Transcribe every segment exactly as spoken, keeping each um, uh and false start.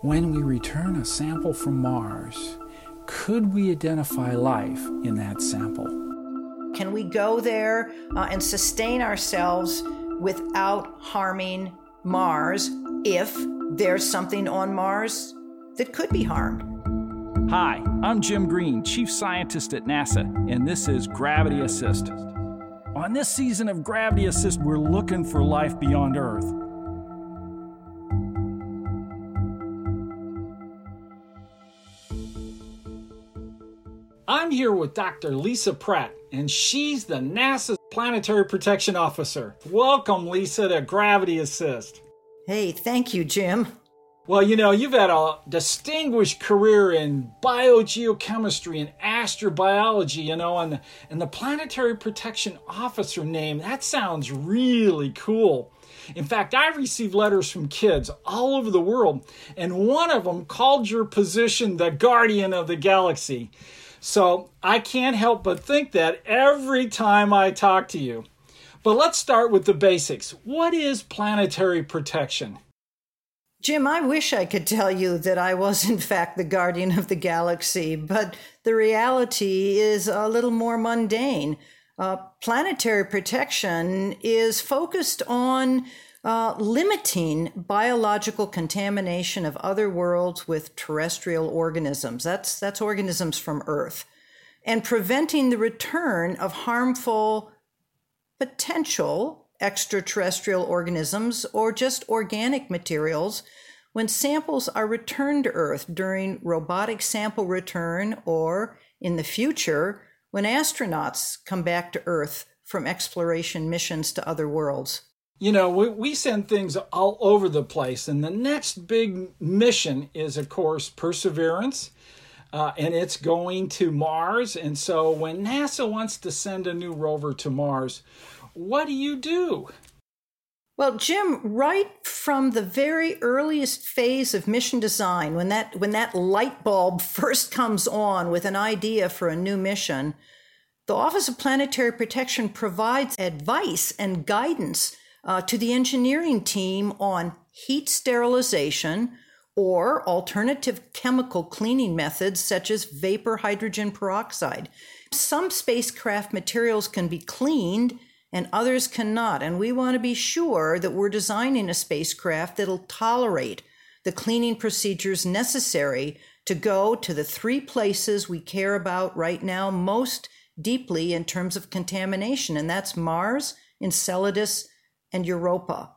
When we return a sample from Mars, could we identify life in that sample? Can we go there uh, and sustain ourselves without harming Mars if there's something on Mars that could be harmed? Hi, I'm Jim Green, Chief Scientist at NASA, and this is Gravity Assist. On this season of Gravity Assist, we're looking for life beyond Earth. I'm here with Doctor Lisa Pratt, and she's the NASA Planetary Protection Officer. Welcome, Lisa, to Gravity Assist. Hey, thank you, Jim. Well, you know, you've had a distinguished career in biogeochemistry and astrobiology, you know, and, and the Planetary Protection Officer name, that sounds really cool. In fact, I received letters from kids all over the world, and one of them called your position the Guardian of the Galaxy. So I can't help but think that every time I talk to you. But let's start with the basics. What is planetary protection? Jim, I wish I could tell you that I was, in fact, the guardian of the galaxy, but the reality is a little more mundane. Uh, planetary protection is focused on uh, limiting biological contamination of other worlds with terrestrial organisms. That's, that's organisms from Earth. And preventing the return of harmful potential extraterrestrial organisms, or just organic materials when samples are returned to Earth during robotic sample return or, in the future, when astronauts come back to Earth from exploration missions to other worlds. You know, we, we send things all over the place, and the next big mission is, of course, Perseverance. Uh, and it's going to Mars. And so when NASA wants to send a new rover to Mars, what do you do? Well, Jim, right from the very earliest phase of mission design, when that when that light bulb first comes on with an idea for a new mission, the Office of Planetary Protection provides advice and guidance uh, to the engineering team on heat sterilization or alternative chemical cleaning methods such as vapor hydrogen peroxide. Some spacecraft materials can be cleaned and others cannot, and we want to be sure that we're designing a spacecraft that'll tolerate the cleaning procedures necessary to go to the three places we care about right now most deeply in terms of contamination, and that's Mars, Enceladus, and Europa.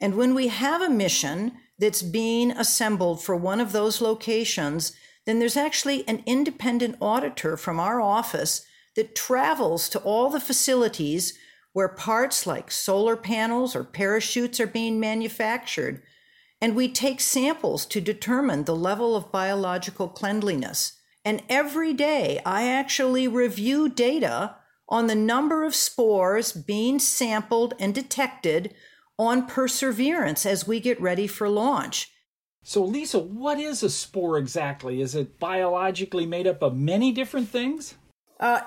And when we have a mission that's being assembled for one of those locations, then there's actually an independent auditor from our office that travels to all the facilities where parts like solar panels or parachutes are being manufactured, and we take samples to determine the level of biological cleanliness. And every day, I actually review data on the number of spores being sampled and detected on Perseverance as we get ready for launch. So, Lisa, what is a spore exactly? Is it biologically made up of many different things? Uh,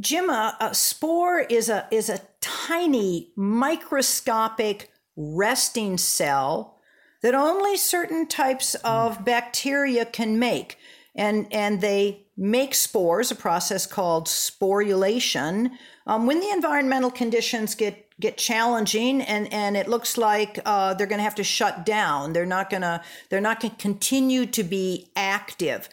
Jim, a, a spore is a is a tiny, microscopic resting cell that only certain types of bacteria can make. And, and they make spores, a process called sporulation, um, when the environmental conditions get get challenging and, and it looks like uh, they're going to have to shut down. They're not going to they're not going to continue to be active.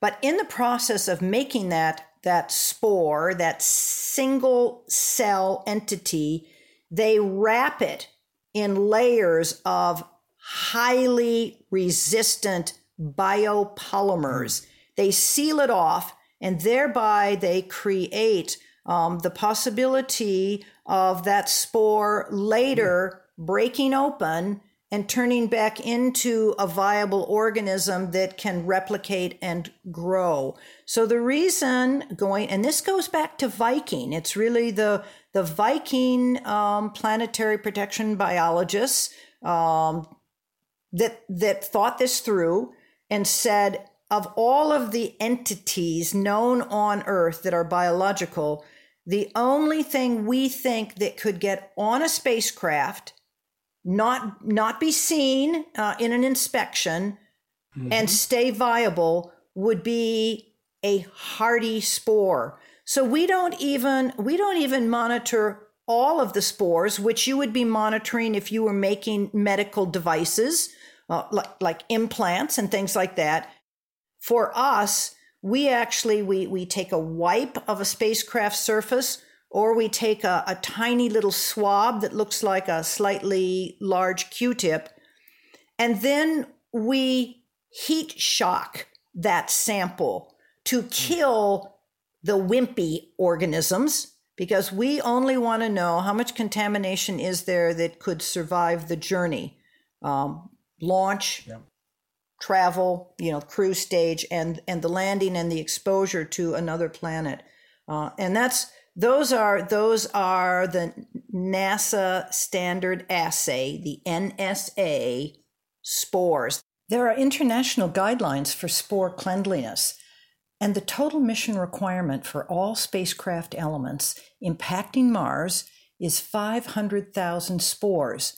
But in the process of making that that spore, that single cell entity, they wrap it in layers of highly resistant biopolymers. They seal it off, and thereby they create um, the possibility of that spore later breaking open and turning back into a viable organism that can replicate and grow. So the reason going, and this goes back to Viking, it's really the, the Viking um, planetary protection biologists um, that, that thought this through and said, of all of the entities known on Earth that are biological, the only thing we think that could get on a spacecraft, not not be seen uh, in an inspection, mm-hmm. and stay viable would be a hardy spore. So we don't even we don't even monitor all of the spores, which you would be monitoring if you were making medical devices uh, like, like implants and things like that. For us, we actually we we take a wipe of a spacecraft surface, or we take a, a tiny little swab that looks like a slightly large Q-tip, and then we heat shock that sample to kill the wimpy organisms, because we only want to know how much contamination is there that could survive the journey, um, launch, yeah. travel, you know, cruise stage, and, and the landing and the exposure to another planet. Uh, and that's those are those are the NASA standard assay, the N S A spores. There are international guidelines for spore cleanliness, and the total mission requirement for all spacecraft elements impacting Mars is five hundred thousand spores,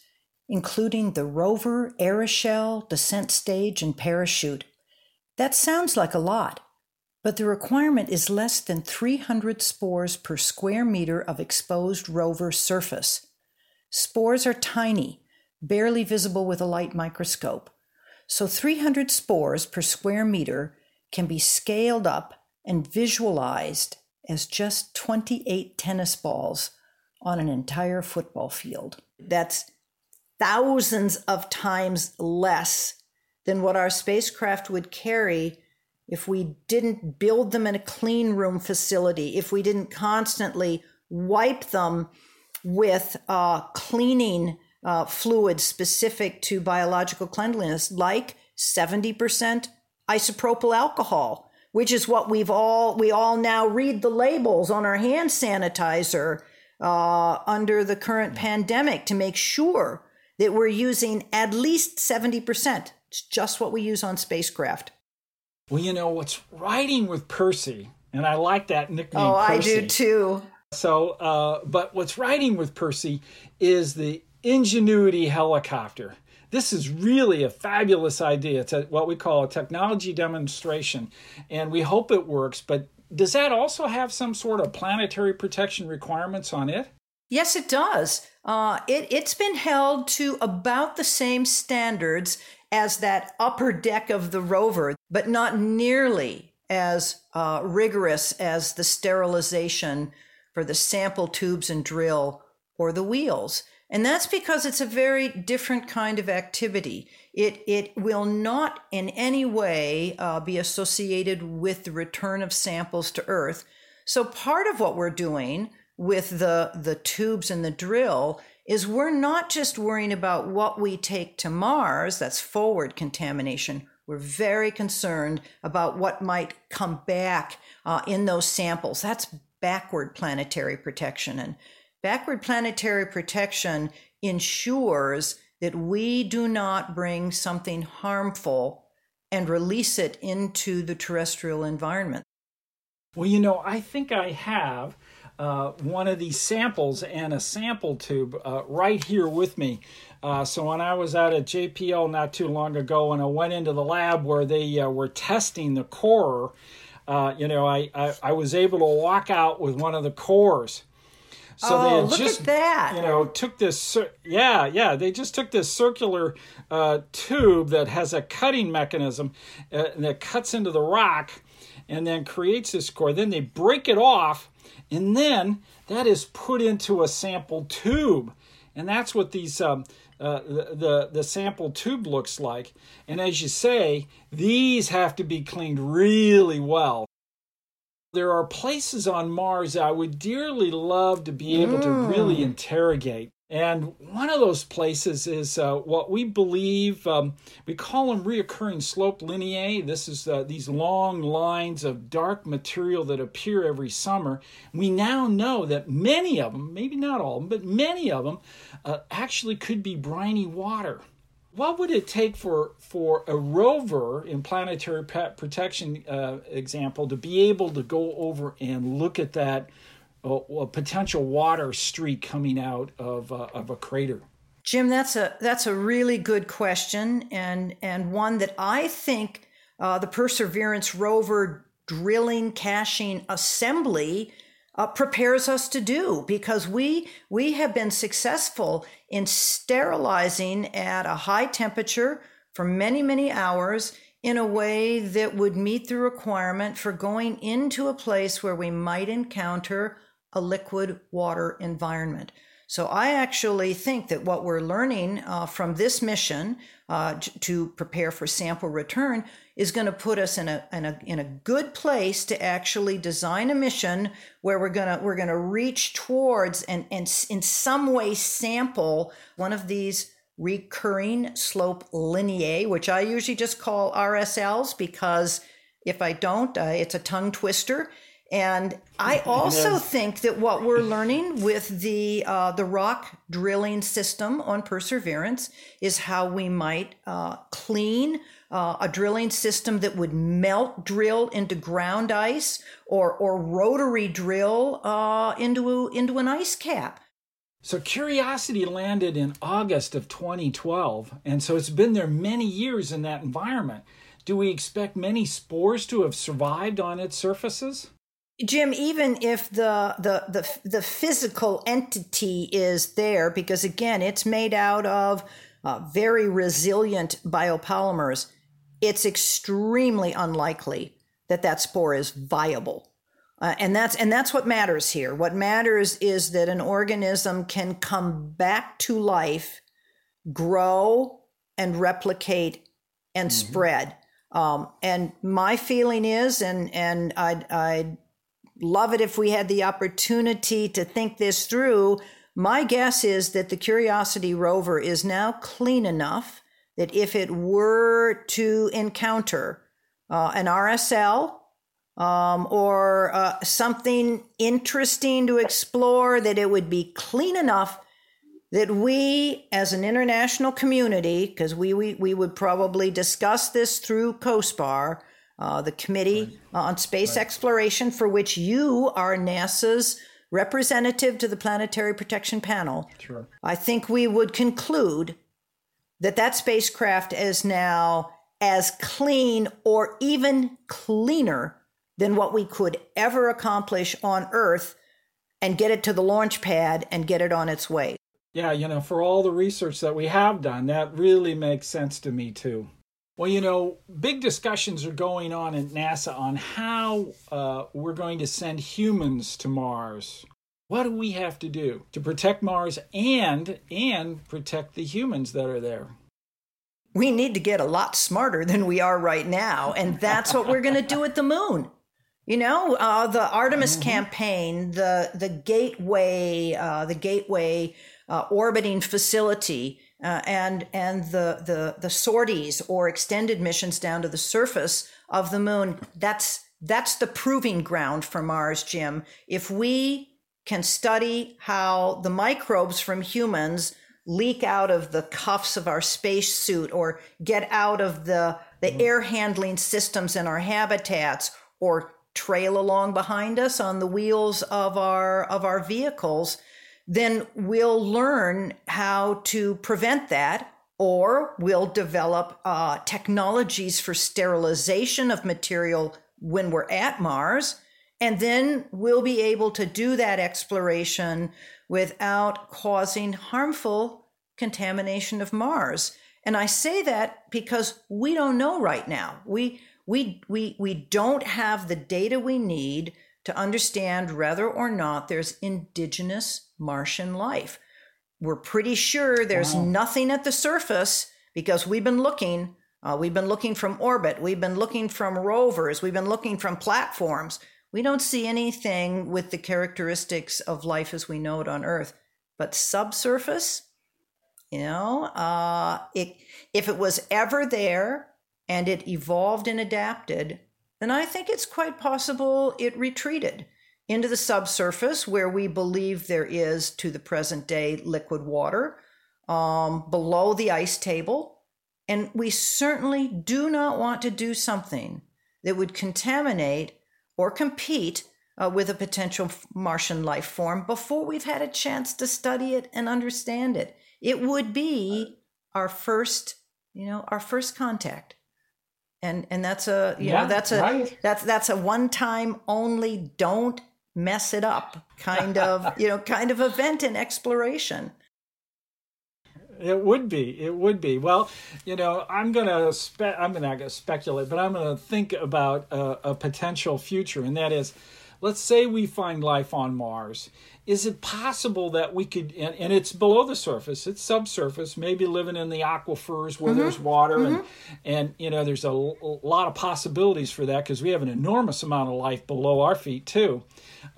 including the rover, aeroshell, descent stage, and parachute. That sounds like a lot, but the requirement is less than three hundred spores per square meter of exposed rover surface. Spores are tiny, barely visible with a light microscope, so three hundred spores per square meter can be scaled up and visualized as just twenty-eight tennis balls on an entire football field. That's thousands of times less than what our spacecraft would carry if we didn't build them in a clean room facility, if we didn't constantly wipe them with uh, cleaning uh, fluid specific to biological cleanliness, like seventy percent isopropyl alcohol, which is what we've all, we all now read the labels on our hand sanitizer uh, under the current pandemic to make sure that we're using at least seventy percent. It's just what we use on spacecraft. Well, you know, what's riding with Percy, and I like that nickname, oh, Percy. I do too. So, uh, but what's riding with Percy is the Ingenuity helicopter. This is really a fabulous idea. It's a, what we call a technology demonstration, and we hope it works. But does that also have some sort of planetary protection requirements on it? Yes, it does. Uh, it, it's been held to about the same standards as that upper deck of the rover, but not nearly as uh, rigorous as the sterilization for the sample tubes and drill or the wheels. And that's because it's a very different kind of activity. It it will not in any way uh, be associated with the return of samples to Earth. So part of what we're doing with the, the tubes and the drill is we're not just worrying about what we take to Mars, that's forward contamination. We're very concerned about what might come back uh, in those samples. That's backward planetary protection. And backward planetary protection ensures that we do not bring something harmful and release it into the terrestrial environment. Well, you know, I think I have uh, one of these samples and a sample tube uh, right here with me. Uh, so when I was out at J P L not too long ago and I went into the lab where they uh, were testing the core, uh, you know, I, I, I was able to walk out with one of the cores. So oh, they had look just, at that. You know, took this, yeah, yeah, they just took this circular uh, tube that has a cutting mechanism uh, that cuts into the rock and then creates this core. Then they break it off, and then that is put into a sample tube. And that's what these um, uh, the, the the sample tube looks like. And as you say, these have to be cleaned really well. There are places on Mars I would dearly love to be able mm. to really interrogate. And one of those places is uh, what we believe, um, we call them reoccurring slope lineae. This is uh, these long lines of dark material that appear every summer. We now know that many of them, maybe not all of them, but many of them uh, actually could be briny water. What would it take for, for a rover in planetary protection uh, example to be able to go over and look at that uh, potential water streak coming out of uh, of a crater? Jim, that's a that's a really good question, and and one that I think uh, the Perseverance Rover drilling caching assembly uh, prepares us to do, because we we have been successful in sterilizing at a high temperature for many, many hours in a way that would meet the requirement for going into a place where we might encounter a liquid water environment. So I actually think that what we're learning uh, from this mission uh, to prepare for sample return is going to put us in a, in a in a good place to actually design a mission where we're gonna we're gonna reach towards and and in some way sample one of these recurring slope lineae, which I usually just call R S Ls, because if I don't, uh, it's a tongue twister. And I also think that what we're learning with the uh, the rock drilling system on Perseverance is how we might uh, clean uh, a drilling system that would melt drill into ground ice, or or rotary drill uh, into into an ice cap. So Curiosity landed in August of twenty twelve, and so it's been there many years in that environment. Do we expect many spores to have survived on its surfaces? Jim, even if the, the the the physical entity is there, because again, it's made out of uh, very resilient biopolymers, it's extremely unlikely that that spore is viable, uh, and that's and that's what matters here. What matters is that an organism can come back to life, grow, and replicate, and mm-hmm. spread. Um, and my feeling is, and and I I. love it if we had the opportunity to think this through. My guess is that the Curiosity rover is now clean enough that if it were to encounter uh, an R S L um, or uh, something interesting to explore, that it would be clean enough that we, as an international community, because we, we, we would probably discuss this through COSPAR, Uh, the Committee right. on Space right. Exploration, for which you are NASA's representative to the Planetary Protection Panel. Sure. I think we would conclude that that spacecraft is now as clean or even cleaner than what we could ever accomplish on Earth, and get it to the launch pad and get it on its way. Yeah, you know, for all the research that we have done, that really makes sense to me too. Well, you know, big discussions are going on at NASA on how uh, we're going to send humans to Mars. What do we have to do to protect Mars and and protect the humans that are there? We need to get a lot smarter than we are right now, and that's what we're going to do at the moon. You know, uh, the Artemis mm-hmm. campaign, the the Gateway, uh, the Gateway uh, orbiting facility. Uh, and and the, the the sorties or extended missions down to the surface of the moon, that's that's the proving ground for Mars, Jim. If we can study how the microbes from humans leak out of the cuffs of our spacesuit, or get out of the, the mm-hmm. air handling systems in our habitats, or trail along behind us on the wheels of our of our vehicles, then we'll learn how to prevent that, or we'll develop uh, technologies for sterilization of material when we're at Mars. And then we'll be able to do that exploration without causing harmful contamination of Mars. And I say that because we don't know right now. We, we, we, we don't have the data we need to understand whether or not there's indigenous Martian life. We're pretty sure there's wow. nothing at the surface, because we've been looking. Uh, we've been looking from orbit. We've been looking from rovers. We've been looking from platforms. We don't see anything with the characteristics of life as we know it on Earth. But subsurface, you know, uh, it, if it was ever there and it evolved and adapted, then I think it's quite possible it retreated into the subsurface, where we believe there is, to the present day, liquid water um, below the ice table. And we certainly do not want to do something that would contaminate or compete uh, with a potential Martian life form before we've had a chance to study it and understand it. it would be our first, you know, our first contact. And and that's a, you yeah, know, that's a, right. that's, that's a one time only, don't mess it up kind of, you know, kind of event in exploration. It would be, it would be. Well, you know, I'm going to, spe- I'm not going to speculate, but I'm going to think about a, a potential future. And that is, let's say we find life on Mars. Is it possible that we could, and, and it's below the surface, it's subsurface, maybe living in the aquifers where mm-hmm. there's water, mm-hmm. and, and, you know, there's a l- lot of possibilities for that because we have an enormous amount of life below our feet, too,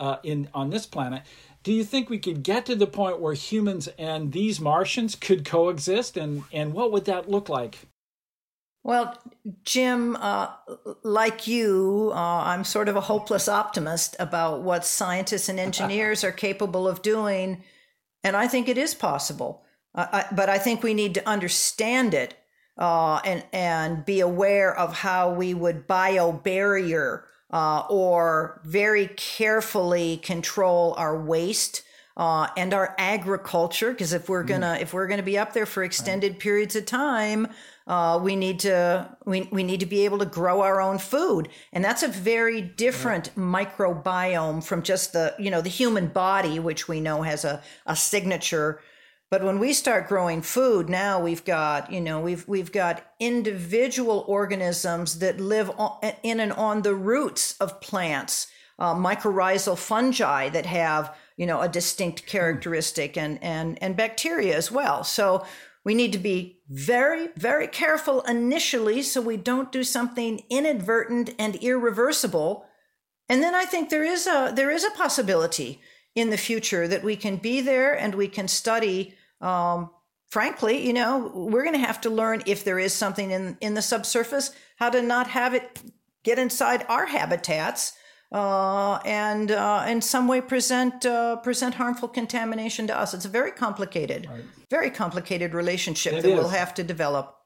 uh, in on this planet. Do you think we could get to the point where humans and these Martians could coexist, and, and what would that look like? Well, Jim, uh, like you, uh, I'm sort of a hopeless optimist about what scientists and engineers are capable of doing, and I think it is possible. Uh, I, but I think we need to understand it uh, and and be aware of how we would bio-barrier uh, or very carefully control our waste uh, and our agriculture, because if we're gonna mm. if we're gonna be up there for extended right. periods of time. Uh, we need to we we need to be able to grow our own food, and that's a very different right. microbiome from just the you know the human body, which we know has a, a signature. But when we start growing food, now we've got you know we've we've got individual organisms that live on, in and on the roots of plants, uh, mycorrhizal fungi that have you know a distinct characteristic, mm. and and and bacteria as well. So. We need to be very, very careful initially so we don't do something inadvertent and irreversible. And then I think there is a there is a possibility in the future that we can be there and we can study. Um, frankly, you know, we're going to have to learn if there is something in, in the subsurface, how to not have it get inside our habitats uh, and uh, in some way present uh, present harmful contamination to us. It's a very complicated, right. very complicated relationship it that is. We'll have to develop.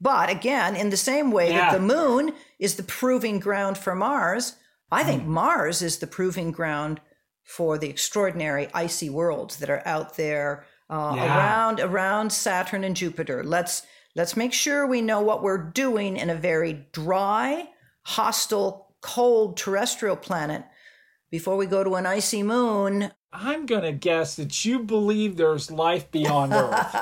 But again, in the same way yeah. that the moon is the proving ground for Mars, I think mm. Mars is the proving ground for the extraordinary icy worlds that are out there uh, yeah. around around Saturn and Jupiter. Let's let's make sure we know what we're doing in a very dry, hostile, cold terrestrial planet before we go to an icy moon. I'm going to guess that you believe there's life beyond Earth.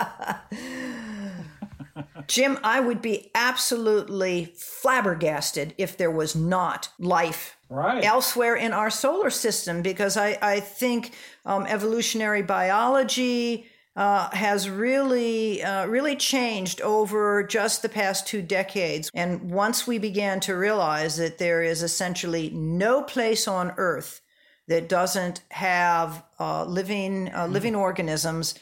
Jim, I would be absolutely flabbergasted if there was not life right. elsewhere in our solar system, because I, I think um, evolutionary biology Uh, has really, uh, really changed over just the past two decades. And once we began to realize that there is essentially no place on Earth that doesn't have uh, living, uh, living mm. organisms,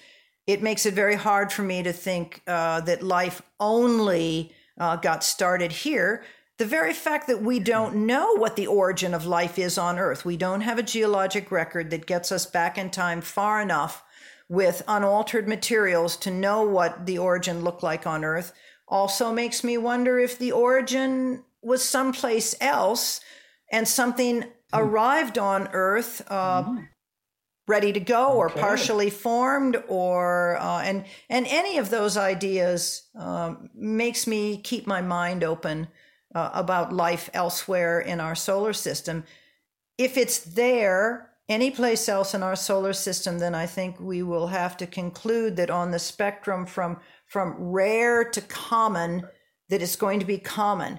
it makes it very hard for me to think uh, that life only uh, got started here. The very fact that we don't know what the origin of life is on Earth, we don't have a geologic record that gets us back in time far enough with unaltered materials to know what the origin looked like on Earth also makes me wonder if the origin was someplace else and something mm. arrived on Earth uh, mm. ready to go okay. or partially formed or uh, and and any of those ideas um, makes me keep my mind open uh, about life elsewhere in our solar system. If it's there any place else in our solar system, then I think we will have to conclude that on the spectrum from from rare to common, that it's going to be common.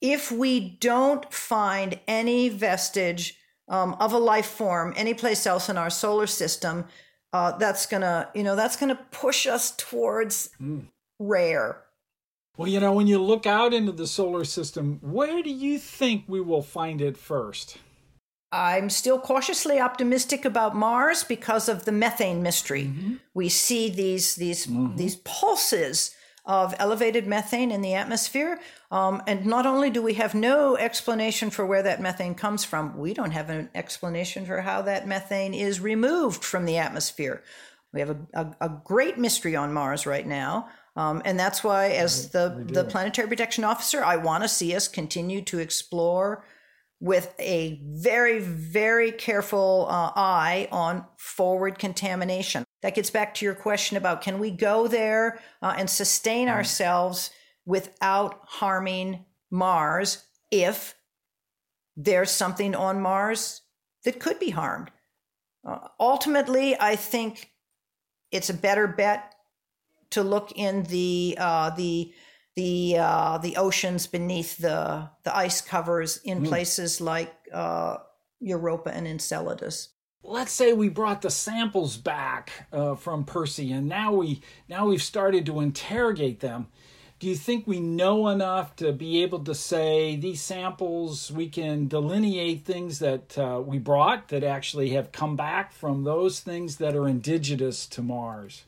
If we don't find any vestige um, of a life form any place else in our solar system, uh, that's gonna you know that's gonna push us towards mm. rare. Well, you know, when you look out into the solar system, where do you think we will find it first? I'm still cautiously optimistic about Mars because of the methane mystery. Mm-hmm. We see these these mm-hmm. these pulses of elevated methane in the atmosphere, um, and not only do we have no explanation for where that methane comes from, we don't have an explanation for how that methane is removed from the atmosphere. We have a, a, a great mystery on Mars right now, um, and that's why, as the, the Planetary Protection Officer, I want to see us continue to explore with a very, very careful uh, eye on forward contamination. that gets back to your question about, can we go there uh, and sustain mm. ourselves without harming Mars if there's something on Mars that could be harmed? Uh, ultimately, I think it's a better bet to look in the uh, the the uh, the oceans beneath the the ice covers in mm. places like uh, Europa and Enceladus. Let's say we brought the samples back uh, from Percy, and now we now we've started to interrogate them. Do you think we know enough to be able to say these samples, we can delineate things that uh, we brought that actually have come back from those things that are indigenous to Mars?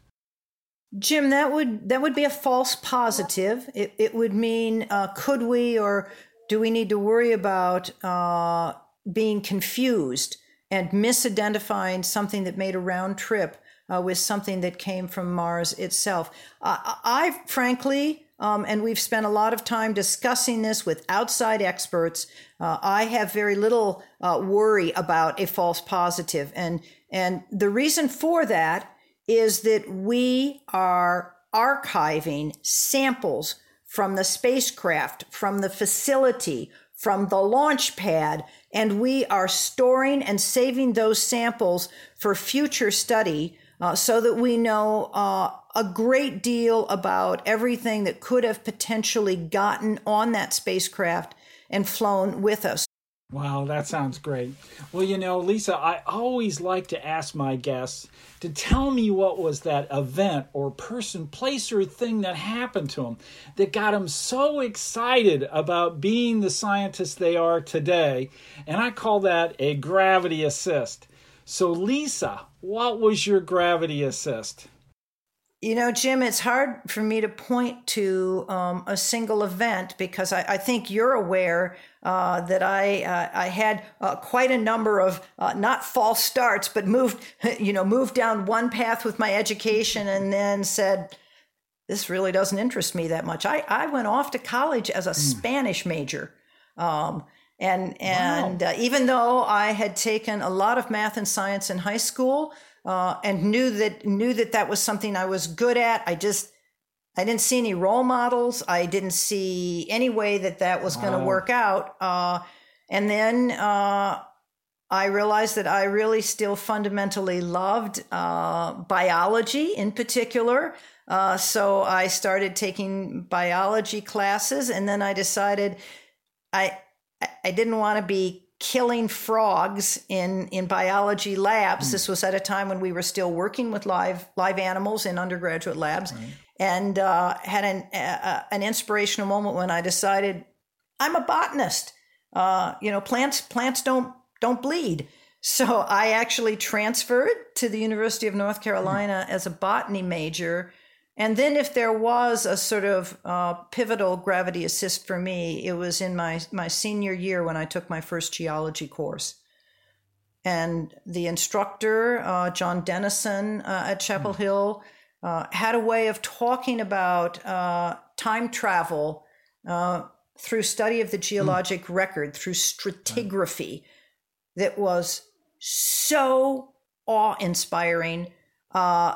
Jim, that would that would be a false positive. It, it would mean uh, could we or do we need to worry about uh, being confused and misidentifying something that made a round trip uh, with something that came from Mars itself? Uh, I frankly... Um, and we've spent a lot of time discussing this with outside experts. Uh, I have very little uh, worry about a false positive. And, and the reason for that is that we are archiving samples from the spacecraft, from the facility, from the launch pad, and we are storing and saving those samples for future study uh, so that we know uh, a great deal about everything that could have potentially gotten on that spacecraft and flown with us. Wow, that sounds great. Well, you know, Lisa, I always like to ask my guests to tell me what was that event or person, place, or thing that happened to them that got them so excited about being the scientists they are today. And I call that a gravity assist. So, Lisa, what was your gravity assist? You know, Jim, it's hard for me to point to um, a single event because I, I think you're aware uh, that I uh, I had uh, quite a number of uh, not false starts, but moved, you know, moved down one path with my education and then said, this really doesn't interest me that much. I, I went off to college as a mm. Spanish major. Um, and and wow. uh, even though I had taken a lot of math and science in high school, Uh, and knew that knew that that was something I was good at. I just, I didn't see any role models. I didn't see any way that that was going to uh. work out. Uh, and then uh, I realized that I really still fundamentally loved uh, biology in particular. Uh, so I started taking biology classes, and then I decided I I didn't want to be killing frogs in, in biology labs. Mm. This was at a time when we were still working with live live animals in undergraduate labs, right. and uh, had an a, an inspirational moment when I decided I'm a botanist. Uh, you know, plants plants don't don't bleed. So I actually transferred to the University of North Carolina mm. as a botany major. And then if there was a sort of uh, pivotal gravity assist for me, it was in my, my senior year when I took my first geology course. And the instructor, uh, John Dennison uh, at Chapel mm-hmm. Hill, uh, had a way of talking about uh, time travel uh, through study of the geologic mm-hmm. record, through stratigraphy, mm-hmm. that was so awe-inspiring uh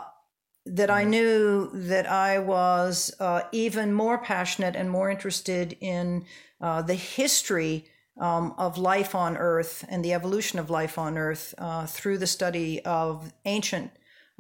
that I knew that I was uh, even more passionate and more interested in uh, the history um, of life on Earth and the evolution of life on Earth uh, through the study of ancient,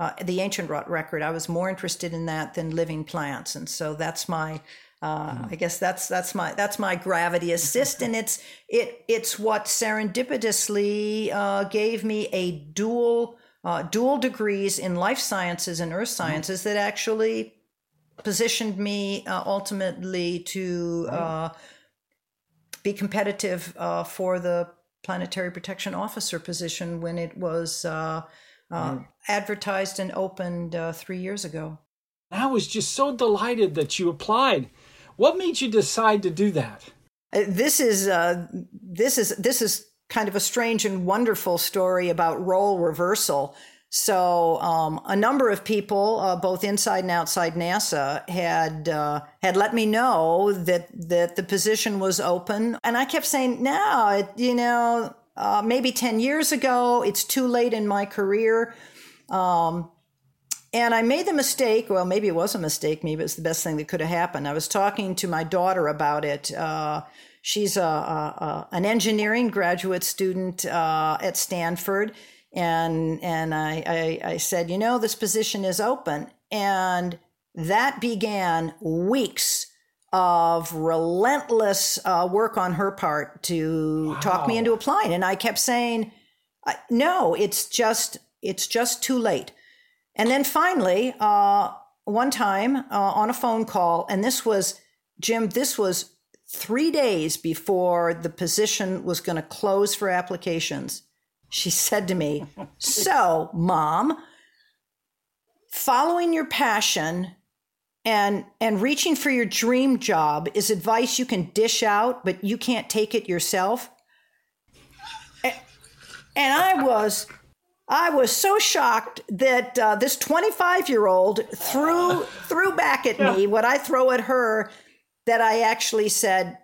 uh, the ancient record. I was more interested in that than living plants, and so that's my, uh, mm-hmm. I guess that's that's my that's my gravity assist, and it's it it's what serendipitously uh, gave me a dual. Uh, dual degrees in life sciences and earth sciences that actually positioned me uh, ultimately to uh, be competitive uh, for the Planetary Protection Officer position when it was uh, uh, mm. advertised and opened uh, three years ago. I was just so delighted that you applied. What made you decide to do that? Uh, this is uh, this is this is. kind of a strange and wonderful story about role reversal. So um, a number of people, uh, both inside and outside NASA, had uh, had let me know that that the position was open, and I kept saying, "No, it, you know, uh, maybe ten years ago. It's too late in my career." Um, And I made the mistake, well, maybe it was a mistake, maybe it's the best thing that could have happened. I was talking to my daughter about it. Uh, she's a, a, a, an engineering graduate student uh, at Stanford. And and I, I, I said, you know, this position is open. And that began weeks of relentless uh, work on her part to wow. talk me into applying. And I kept saying, no, it's just it's just too late. And then finally, uh, one time uh, on a phone call, and this was, Jim, this was three days before the position was going to close for applications. She said to me, so, Mom, following your passion and and reaching for your dream job is advice you can dish out, but you can't take it yourself. And, and I was... I was so shocked that uh, this twenty-five-year-old threw threw back at me what I throw at her, that I actually said,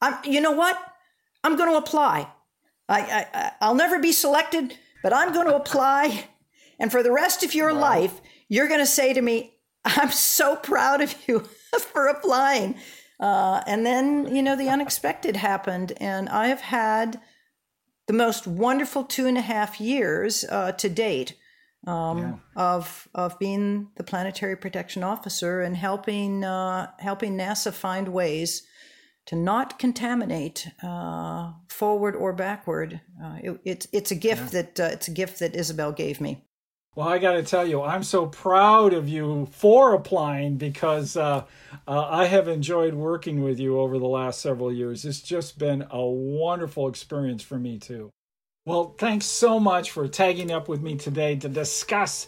I'm, you know what? I'm going to apply. I, I, I'll never be selected, but I'm going to apply. And for the rest of your wow. life, you're going to say to me, I'm so proud of you for applying. Uh, and then, you know, the unexpected happened, and I have had the most wonderful two and a half years uh, to date um, yeah. of of being the Planetary Protection Officer and helping uh, helping NASA find ways to not contaminate uh, forward or backward. Uh, it, it's it's a gift yeah. that uh, it's a gift that Isabel gave me. Well, I got to tell you, I'm so proud of you for applying, because uh, uh, I have enjoyed working with you over the last several years. It's just been a wonderful experience for me, too. Well, thanks so much for tagging up with me today to discuss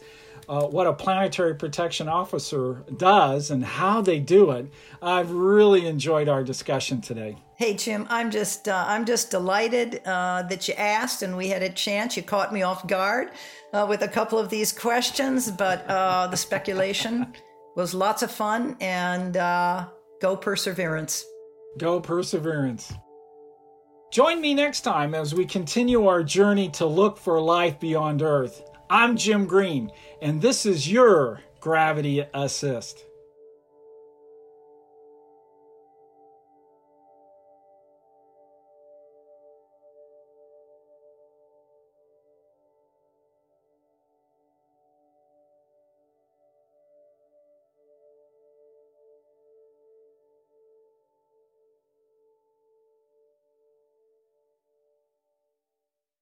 uh, what a Planetary Protection Officer does and how they do it. I've really enjoyed our discussion today. Hey, Jim, I'm just uh, I'm just delighted uh, that you asked and we had a chance. You caught me off guard uh, with a couple of these questions, but uh, the speculation was lots of fun, and uh, go Perseverance. Go Perseverance. Join me next time as we continue our journey to look for life beyond Earth. I'm Jim Green, and this is your Gravity Assist.